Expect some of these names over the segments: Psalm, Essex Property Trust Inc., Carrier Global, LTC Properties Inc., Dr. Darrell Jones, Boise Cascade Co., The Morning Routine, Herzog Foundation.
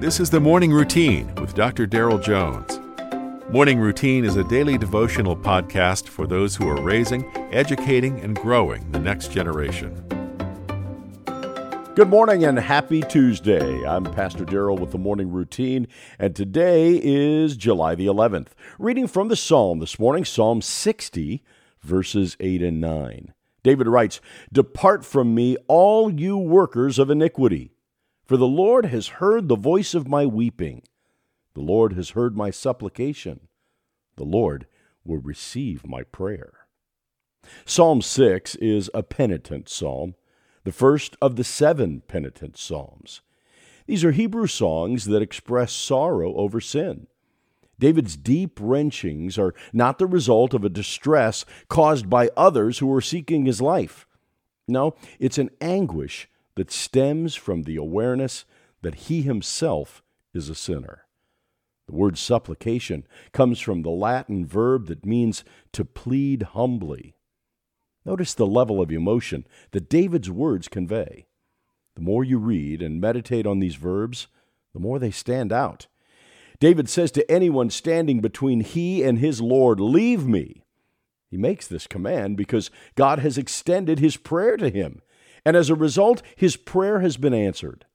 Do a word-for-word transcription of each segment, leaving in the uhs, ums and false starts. This is The Morning Routine with Doctor Darrell Jones. Morning Routine is a daily devotional podcast for those who are raising, educating, and growing the next generation. Good morning and happy Tuesday. I'm Pastor Darrell with The Morning Routine, and today is July the eleventh. Reading from the Psalm this morning, Psalm sixty, verses eight and nine. David writes, "Depart from me, all you workers of iniquity, for the Lord has heard the voice of my weeping. The Lord has heard my supplication. The Lord will receive my prayer." Psalm six is a penitent psalm, the first of the seven penitent psalms. These are Hebrew songs that express sorrow over sin. David's deep wrenchings are not the result of a distress caused by others who are seeking his life. No, it's an anguish that stems from the awareness that he himself is a sinner. The word supplication comes from the Latin verb that means to plead humbly. Notice the level of emotion that David's words convey. The more you read and meditate on these verbs, the more they stand out. David says to anyone standing between he and his Lord, "Leave me." He makes this command because God has extended his prayer to him, and as a result, his prayer has been answered.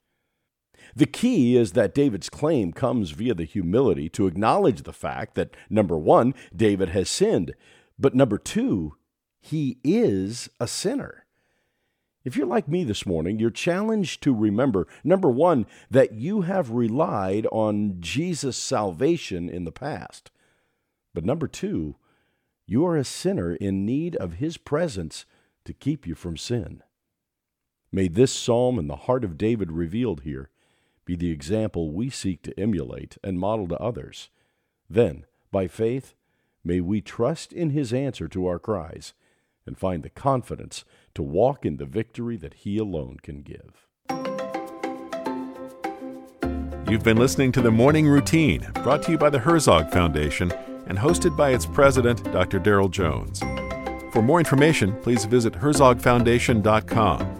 The key is that David's claim comes via the humility to acknowledge the fact that, number one, David has sinned, but number two, he is a sinner. If you're like me this morning, you're challenged to remember, number one, that you have relied on Jesus' salvation in the past, but number two, you are a sinner in need of his presence to keep you from sin. May this psalm and the heart of David revealed here be the example we seek to emulate and model to others. Then, by faith, may we trust in his answer to our cries and find the confidence to walk in the victory that he alone can give. You've been listening to The Morning Routine, brought to you by the Herzog Foundation and hosted by its president, Doctor Darrell Jones. For more information, please visit herzog foundation dot com.